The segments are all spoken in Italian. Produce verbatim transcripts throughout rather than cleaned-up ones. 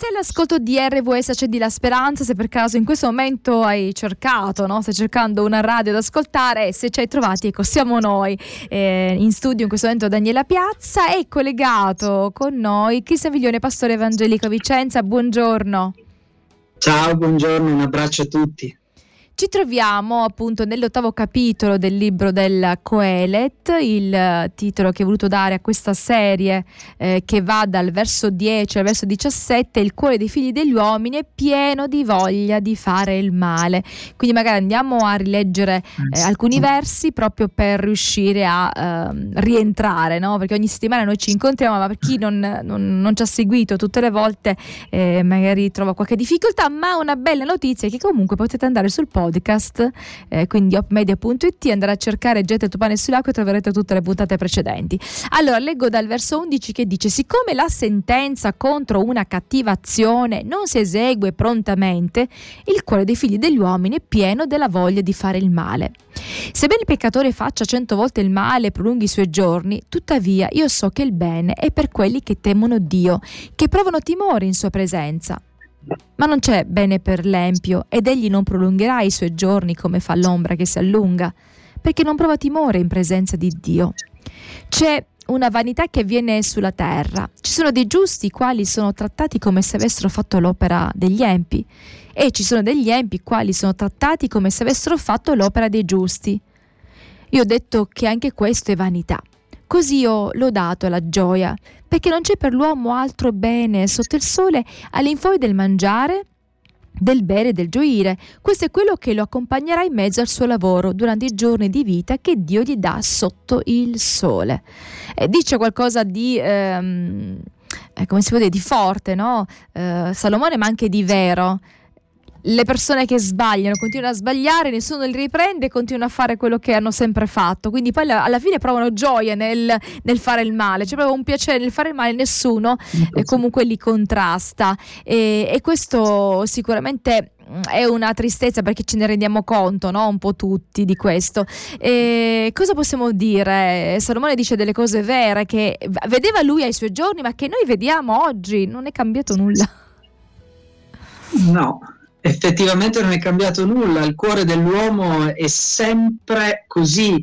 Se l'ascolto di R V S c'è di La Speranza, se per caso in questo momento hai cercato, no? Stai cercando una radio da ascoltare, se ci hai trovati, ecco, siamo noi. Eh, in studio in questo momento Daniela Piazza e collegato con noi Cristian Viglione, pastore evangelico a Vicenza. Buongiorno. Ciao, buongiorno, un abbraccio a tutti. Ci troviamo appunto nell'ottavo capitolo del libro del Coelet, il titolo che ho voluto dare a questa serie eh, che va dal verso dieci al verso diciassette, il cuore dei figli degli uomini è pieno di voglia di fare il male. Quindi magari andiamo a rileggere eh, alcuni versi proprio per riuscire a eh, rientrare, no? Perché ogni settimana noi ci incontriamo, ma per chi non, non, non ci ha seguito tutte le volte eh, magari trova qualche difficoltà, ma una bella notizia è che comunque potete andare sul post podcast, eh, quindi hope media punto it, andare a cercare Getta il tuo pane sull'acqua e troverete tutte le puntate precedenti. Allora, leggo dal verso undici che dice: siccome la sentenza contro una cattiva azione non si esegue prontamente, il cuore dei figli degli uomini è pieno della voglia di fare il male. Sebbene il peccatore faccia cento volte il male e prolunghi i suoi giorni, tuttavia io so che il bene è per quelli che temono Dio, che provano timore in sua presenza. Ma non c'è bene per l'empio, ed egli non prolungherà i suoi giorni come fa l'ombra che si allunga, perché non prova timore in presenza di Dio. C'è una vanità che avviene sulla terra, ci sono dei giusti i quali sono trattati come se avessero fatto l'opera degli empi, e ci sono degli empi quali sono trattati come se avessero fatto l'opera dei giusti. Io ho detto che anche questo è vanità. Così ho lodato la gioia, perché non c'è per l'uomo altro bene sotto il sole all'infuori del mangiare, del bere e del gioire. Questo è quello che lo accompagnerà in mezzo al suo lavoro durante i giorni di vita che Dio gli dà sotto il sole. E dice qualcosa di... Ehm, come si può dire? Di forte, no? Eh, Salomone, ma anche di vero. Le persone che sbagliano continuano a sbagliare, nessuno li riprende, continuano a fare quello che hanno sempre fatto, quindi poi alla fine provano gioia nel, nel fare il male, c'è proprio un piacere nel fare il male, nessuno eh, comunque li contrasta, e, e questo sicuramente è una tristezza, perché ce ne rendiamo conto, no? Un po' tutti di questo. E cosa possiamo dire? Salomone dice delle cose vere che vedeva lui ai suoi giorni, ma che noi vediamo oggi, non è cambiato nulla. No, effettivamente non è cambiato nulla, il cuore dell'uomo è sempre così,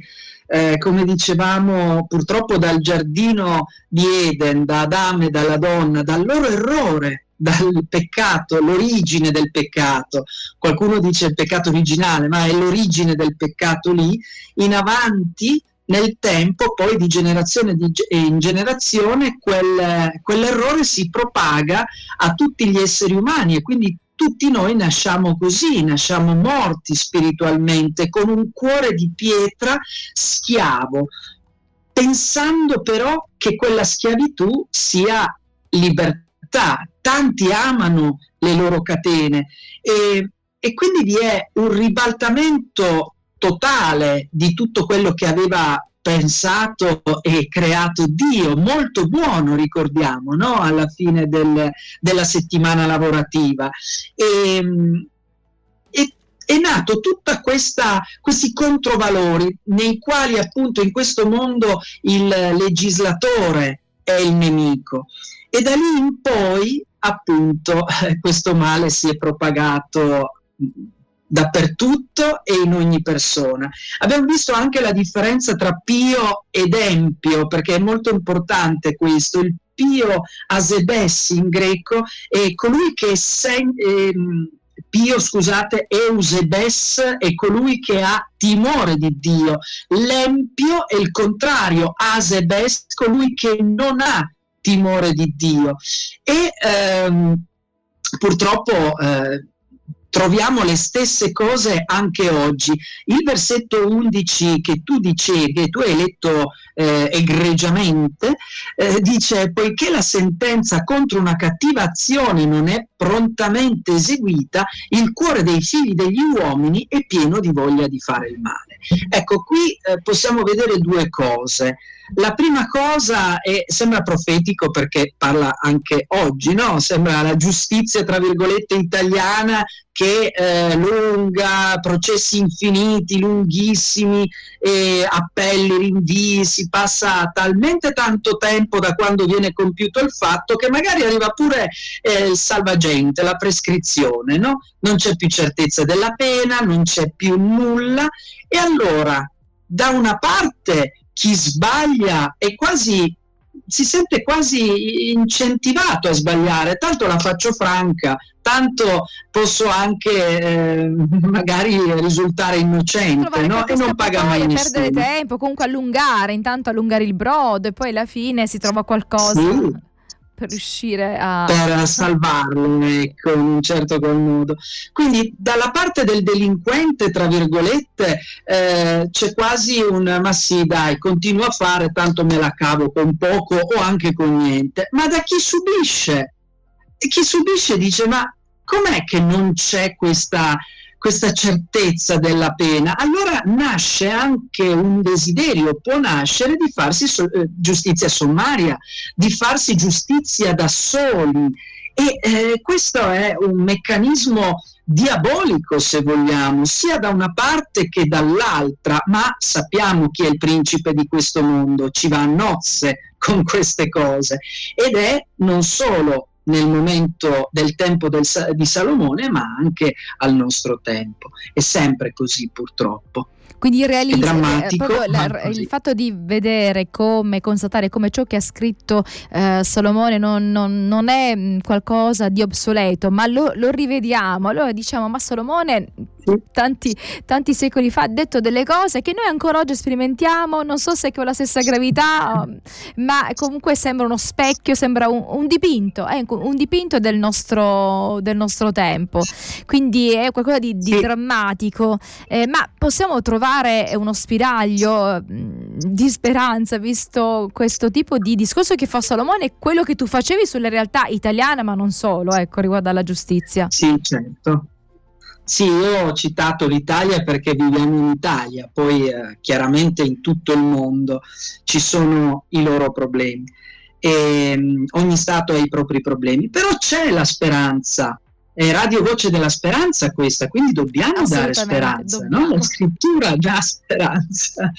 eh, come dicevamo purtroppo dal giardino di Eden, da Adamo e dalla donna, dal loro errore, dal peccato, l'origine del peccato. Qualcuno dice il peccato originale, ma è l'origine del peccato lì, in avanti nel tempo, poi di generazione in generazione quel, quell'errore si propaga a tutti gli esseri umani, e quindi tutti noi nasciamo così, nasciamo morti spiritualmente, con un cuore di pietra schiavo, pensando però che quella schiavitù sia libertà. Tanti amano le loro catene e, e quindi vi è un ribaltamento totale di tutto quello che aveva pensato e creato Dio, molto buono, ricordiamo, no? Alla fine del, della settimana lavorativa. E, e, è nato tutta questa questi controvalori nei quali appunto in questo mondo il legislatore è il nemico, e da lì in poi appunto questo male si è propagato dappertutto e in ogni persona. Abbiamo visto anche la differenza tra pio ed empio, perché è molto importante questo. Il pio, Asebes in greco, è colui che sen- ehm, pio, scusate, Eusebes è colui che ha timore di Dio. L'empio è il contrario, Asebes, colui che non ha timore di Dio. E ehm, purtroppo eh, troviamo le stesse cose anche oggi. Il versetto undici che tu dicevi, che tu hai letto eh, egregiamente, eh, dice: poiché la sentenza contro una cattiva azione non è prontamente eseguita, il cuore dei figli degli uomini è pieno di voglia di fare il male. Ecco, qui eh, possiamo vedere due cose. La prima cosa è, sembra profetico perché parla anche oggi, no? Sembra la giustizia, tra virgolette, italiana che eh, lunga, processi infiniti, lunghissimi, eh, appelli, rinvii, si passa talmente tanto tempo da quando viene compiuto il fatto che magari arriva pure eh, il salvagente, la prescrizione, no? Non c'è più certezza della pena, non c'è più nulla. E allora, da una parte, chi sbaglia è quasi, si sente quasi incentivato a sbagliare, tanto la faccio franca, tanto posso anche eh, magari risultare innocente, no? E non paga mai nessuno. Perdere tempo, comunque allungare, intanto allungare il brodo e poi alla fine si trova qualcosa. Sì. Per riuscire a... Per salvarlo, ecco, in un certo qual modo. Quindi dalla parte del delinquente, tra virgolette, eh, c'è quasi un ma sì dai, continuo a fare, tanto me la cavo con poco o anche con niente. Ma da chi subisce? E chi subisce dice ma com'è che non c'è questa... questa certezza della pena? Allora nasce anche un desiderio, può nascere, di farsi so- giustizia sommaria, di farsi giustizia da soli, e eh, questo è un meccanismo diabolico, se vogliamo, sia da una parte che dall'altra, ma sappiamo chi è il principe di questo mondo, ci va a nozze con queste cose, ed è non solo nel momento del tempo del, di Salomone, ma anche al nostro tempo. È sempre così, purtroppo. Quindi il realismo, eh, proprio la, il fatto di vedere come, constatare come ciò che ha scritto eh, Salomone non, non, non è qualcosa di obsoleto, ma lo, lo rivediamo, allora diciamo ma Salomone tanti, tanti secoli fa ha detto delle cose che noi ancora oggi sperimentiamo, non so se con la stessa gravità, ma comunque sembra uno specchio, sembra un, un dipinto, eh, un dipinto del nostro, del nostro tempo, quindi è qualcosa di, di sì. drammatico, eh, ma possiamo trovare è uno spiraglio di speranza, visto questo tipo di discorso che fa Salomone, quello che tu facevi sulla realtà italiana, ma non solo, ecco, riguardo alla giustizia. Sì, certo. Sì, io ho citato l'Italia perché viviamo in Italia, poi eh, chiaramente in tutto il mondo ci sono i loro problemi, e mh, ogni Stato ha i propri problemi, però c'è la speranza. È radio voce della speranza questa, quindi dobbiamo dare speranza, dobbiamo. No? La scrittura dà speranza.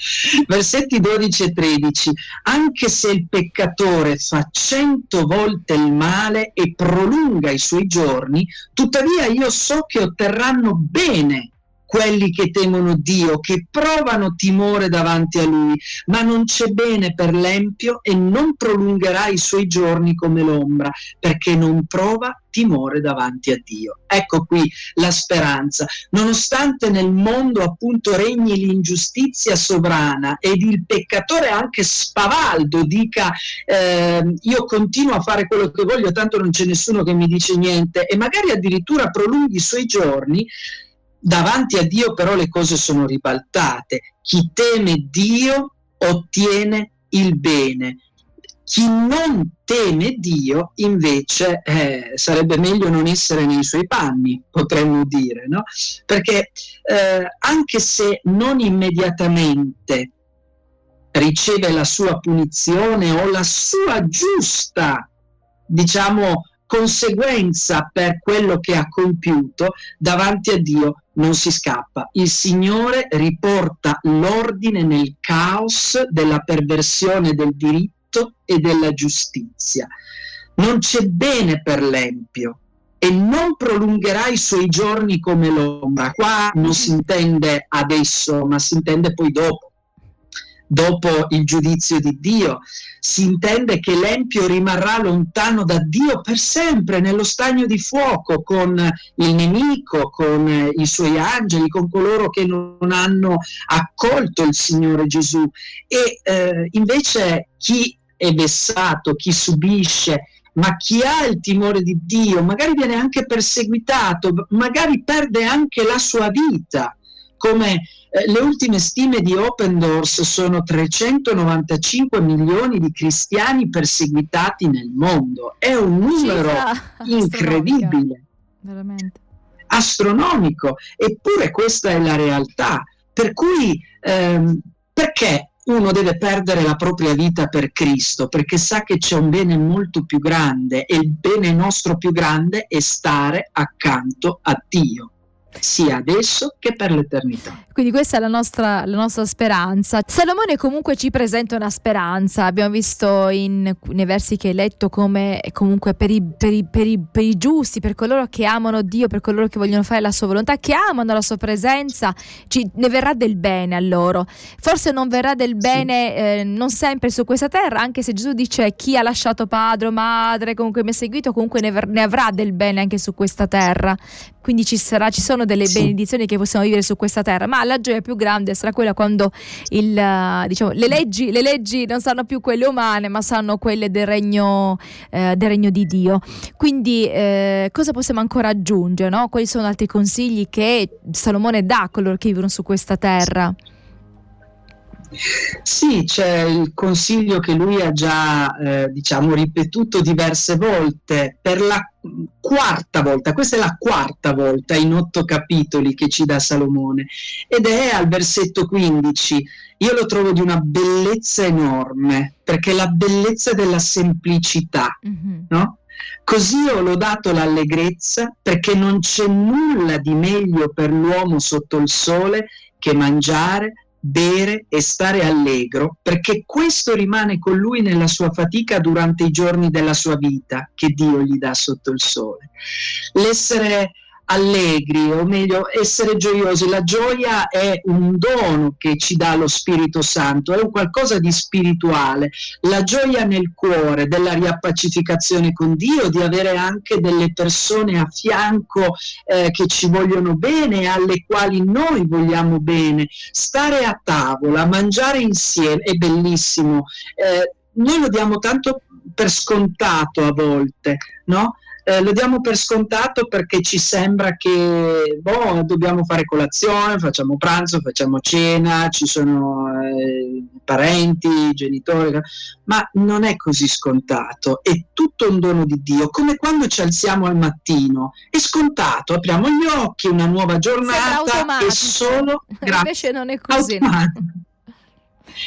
Versetti dodici e tredici. Anche se il peccatore fa cento volte il male e prolunga i suoi giorni, tuttavia io so che otterranno bene quelli che temono Dio, che provano timore davanti a Lui, ma non c'è bene per l'empio e non prolungherà i suoi giorni come l'ombra, perché non prova timore davanti a Dio. Ecco qui la speranza. Nonostante nel mondo appunto regni l'ingiustizia sovrana ed il peccatore anche spavaldo dica eh, io continuo a fare quello che voglio, tanto non c'è nessuno che mi dice niente, e magari addirittura prolunghi i suoi giorni, davanti a Dio però le cose sono ribaltate. Chi teme Dio ottiene il bene. Chi non teme Dio invece eh, sarebbe meglio non essere nei suoi panni, potremmo dire, no? Perché eh, anche se non immediatamente riceve la sua punizione o la sua giusta, diciamo, conseguenza per quello che ha compiuto, davanti a Dio non si scappa. Il Signore riporta l'ordine nel caos della perversione del diritto e della giustizia. Non c'è bene per l'empio e non prolungherà i suoi giorni come l'ombra. Qua non si intende adesso, ma si intende poi dopo. Dopo il giudizio di Dio si intende che l'empio rimarrà lontano da Dio per sempre, nello stagno di fuoco, con il nemico, con i suoi angeli, con coloro che non hanno accolto il Signore Gesù. E eh, invece chi è vessato, chi subisce, ma chi ha il timore di Dio, magari viene anche perseguitato, magari perde anche la sua vita, come le ultime stime di Open Doors sono trecentonovantacinque milioni di cristiani perseguitati nel mondo. È un numero incredibile, veramente astronomico, eppure questa è la realtà. Per cui ehm, perché uno deve perdere la propria vita per Cristo, perché sa che c'è un bene molto più grande, e il bene nostro più grande è stare accanto a Dio, sia adesso che per l'eternità. Quindi questa è la nostra, la nostra speranza. Salomone comunque ci presenta una speranza. Abbiamo visto in, nei versi che hai letto come comunque per i, per, i, per, i, per i giusti, per coloro che amano Dio, per coloro che vogliono fare la sua volontà, che amano la sua presenza, ci, ne verrà del bene a loro. Forse non verrà del bene, sì. eh, non sempre su questa terra, anche se Gesù dice chi ha lasciato padre o madre, comunque mi ha seguito, comunque ne, ver, ne avrà del bene anche su questa terra. Quindi ci sarà, ci sono delle sì. benedizioni che possiamo vivere su questa terra, ma la gioia più grande sarà quella quando il, diciamo, le leggi, le leggi non saranno più quelle umane, ma saranno quelle del regno, eh, del regno di Dio. Quindi eh, cosa possiamo ancora aggiungere? No? Quali sono altri consigli che Salomone dà a coloro che vivono su questa terra? Sì, c'è il consiglio che lui ha già eh, diciamo ripetuto diverse volte, per la quarta volta, questa è la quarta volta in otto capitoli che ci dà Salomone, ed è al versetto quindici. Io lo trovo di una bellezza enorme, perché la bellezza della semplicità, mm-hmm. no? Così ho lodato l'allegrezza, perché non c'è nulla di meglio per l'uomo sotto il sole che mangiare, bere e stare allegro, perché questo rimane con lui nella sua fatica durante i giorni della sua vita che Dio gli dà sotto il sole. L'essere allegri, o meglio essere gioiosi, la gioia è un dono che ci dà lo Spirito Santo, è un qualcosa di spirituale, la gioia nel cuore della riappacificazione con Dio, di avere anche delle persone a fianco eh, che ci vogliono bene, alle quali noi vogliamo bene, stare a tavola, mangiare insieme è bellissimo, eh, noi lo diamo tanto per scontato a volte, no? Eh, lo diamo per scontato perché ci sembra che boh, dobbiamo fare colazione, facciamo pranzo, facciamo cena, ci sono eh, parenti, genitori, ma non è così scontato, è tutto un dono di Dio, come quando ci alziamo al mattino, è scontato, apriamo gli occhi, una nuova giornata, è solo gra- invece non è così.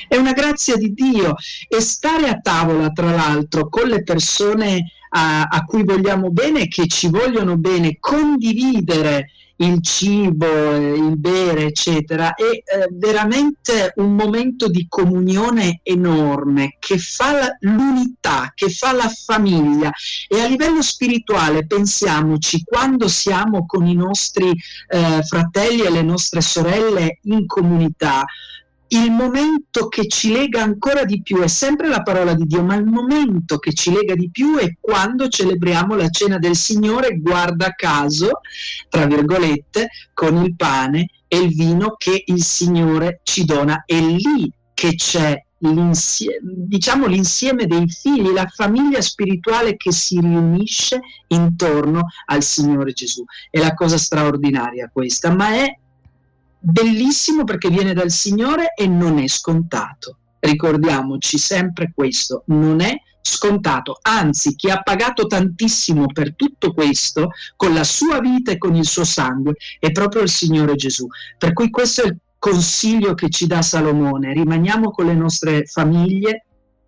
È una grazia di Dio, e stare a tavola tra l'altro con le persone a, a cui vogliamo bene, che ci vogliono bene, condividere il cibo, il bere eccetera, è eh, veramente un momento di comunione enorme che fa la, l'unità, che fa la famiglia. E a livello spirituale pensiamoci, quando siamo con i nostri eh, fratelli e le nostre sorelle in comunità, il momento che ci lega ancora di più è sempre la parola di Dio, ma il momento che ci lega di più è quando celebriamo la cena del Signore, guarda caso, tra virgolette, con il pane e il vino che il Signore ci dona. È lì che c'è l'insieme, diciamo l'insieme dei figli, la famiglia spirituale che si riunisce intorno al Signore Gesù. È la cosa straordinaria questa, ma è bellissimo perché viene dal Signore e non è scontato. Ricordiamoci sempre questo, non è scontato, anzi chi ha pagato tantissimo per tutto questo con la sua vita e con il suo sangue è proprio il Signore Gesù. Per cui questo è il consiglio che ci dà Salomone: rimaniamo con le nostre famiglie,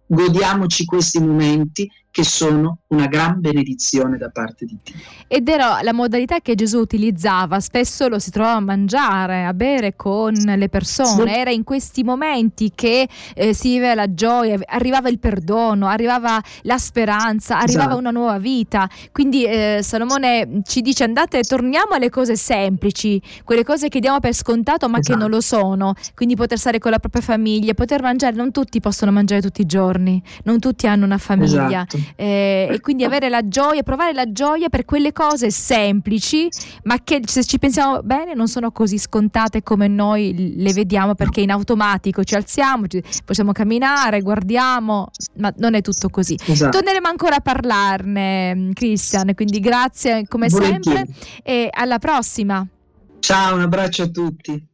godiamoci questi momenti che sono una gran benedizione da parte di Dio. Ed era la modalità che Gesù utilizzava, spesso lo si trovava a mangiare, a bere con le persone, era in questi momenti che eh, si viveva la gioia, arrivava il perdono, arrivava la speranza, arrivava esatto. una nuova vita. Quindi eh, Salomone ci dice: andate, torniamo alle cose semplici, quelle cose che diamo per scontato ma esatto. che non lo sono, quindi poter stare con la propria famiglia, poter mangiare, non tutti possono mangiare tutti i giorni, non tutti hanno una famiglia. Esatto. Eh, e quindi avere la gioia, provare la gioia per quelle cose semplici, ma che se ci pensiamo bene non sono così scontate come noi le vediamo, perché in automatico ci alziamo, ci, possiamo camminare, guardiamo, ma non è tutto così. Esatto. Torneremo ancora a parlarne, Cristian, quindi grazie come Volentieri. sempre, e alla prossima. Ciao, un abbraccio a tutti.